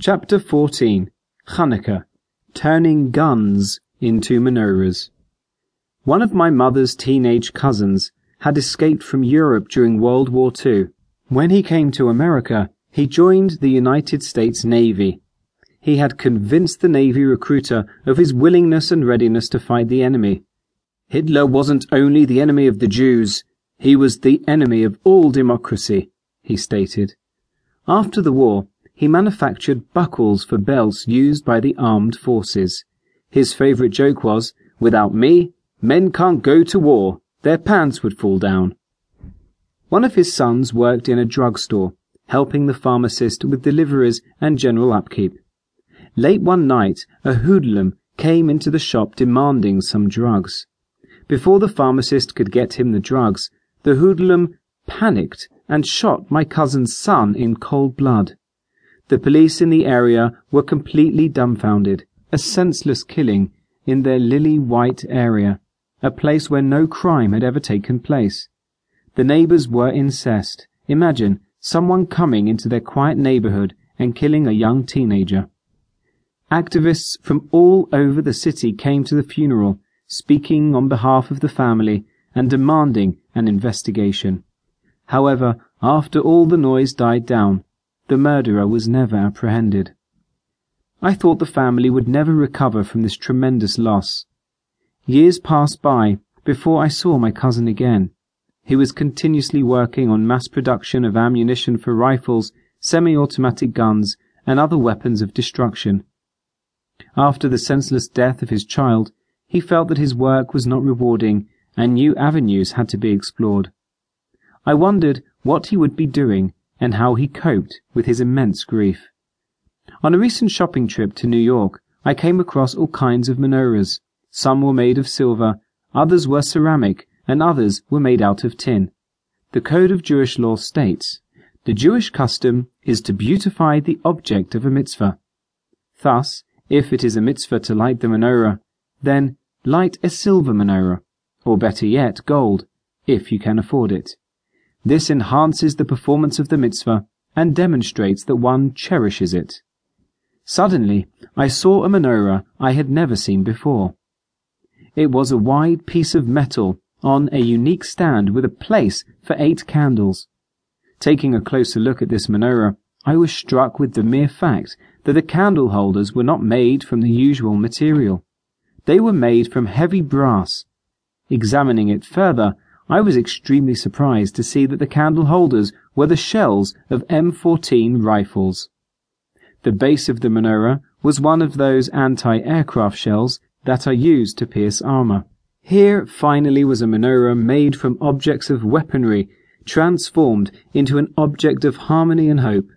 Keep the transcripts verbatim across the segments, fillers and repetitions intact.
Chapter fourteen. Chanukah. Turning guns into menorahs. One of my mother's teenage cousins had escaped from Europe during World War Two. When he came to America, he joined the United States Navy. He had convinced the Navy recruiter of his willingness and readiness to fight the enemy. Hitler wasn't only the enemy of the Jews, he was the enemy of all democracy, he stated. After the war, he manufactured buckles for belts used by the armed forces. His favourite joke was, "Without me, men can't go to war. Their pants would fall down." One of his sons worked in a drugstore, helping the pharmacist with deliveries and general upkeep. Late one night, a hoodlum came into the shop demanding some drugs. Before the pharmacist could get him the drugs, the hoodlum panicked and shot my cousin's son in cold blood. The police in the area were completely dumbfounded, a senseless killing in their lily-white area, a place where no crime had ever taken place. The neighbours were incensed. Imagine someone coming into their quiet neighbourhood and killing a young teenager. Activists from all over the city came to the funeral, speaking on behalf of the family and demanding an investigation. However, after all the noise died down, the murderer was never apprehended. I thought the family would never recover from this tremendous loss. Years passed by before I saw my cousin again. He was continuously working on mass production of ammunition for rifles, semi-automatic guns, and other weapons of destruction. After the senseless death of his child, he felt that his work was not rewarding and new avenues had to be explored. I wondered what he would be doing and how he coped with his immense grief. On a recent shopping trip to New York, I came across all kinds of menorahs. Some were made of silver, others were ceramic, and others were made out of tin. The Code of Jewish Law states, "The Jewish custom is to beautify the object of a mitzvah. Thus, if it is a mitzvah to light the menorah, then light a silver menorah, or better yet, gold, if you can afford it. This enhances the performance of the mitzvah and demonstrates that one cherishes it." Suddenly, I saw a menorah I had never seen before. It was a wide piece of metal on a unique stand with a place for eight candles. Taking a closer look at this menorah, I was struck with the mere fact that the candle holders were not made from the usual material. They were made from heavy brass. Examining it further, I was extremely surprised to see that the candle holders were the shells of M fourteen rifles. The base of the menorah was one of those anti-aircraft shells that are used to pierce armor. Here finally was a menorah made from objects of weaponry, transformed into an object of harmony and hope.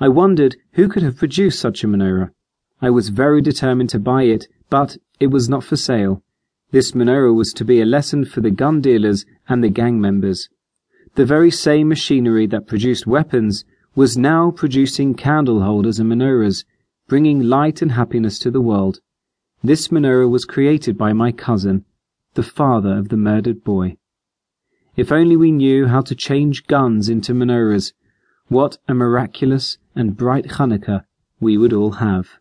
I wondered who could have produced such a menorah. I was very determined to buy it, but it was not for sale. This menorah was to be a lesson for the gun dealers and the gang members. The very same machinery that produced weapons was now producing candle holders and menorahs, bringing light and happiness to the world. This menorah was created by my cousin, the father of the murdered boy. If only we knew how to change guns into menorahs, what a miraculous and bright Chanukah we would all have.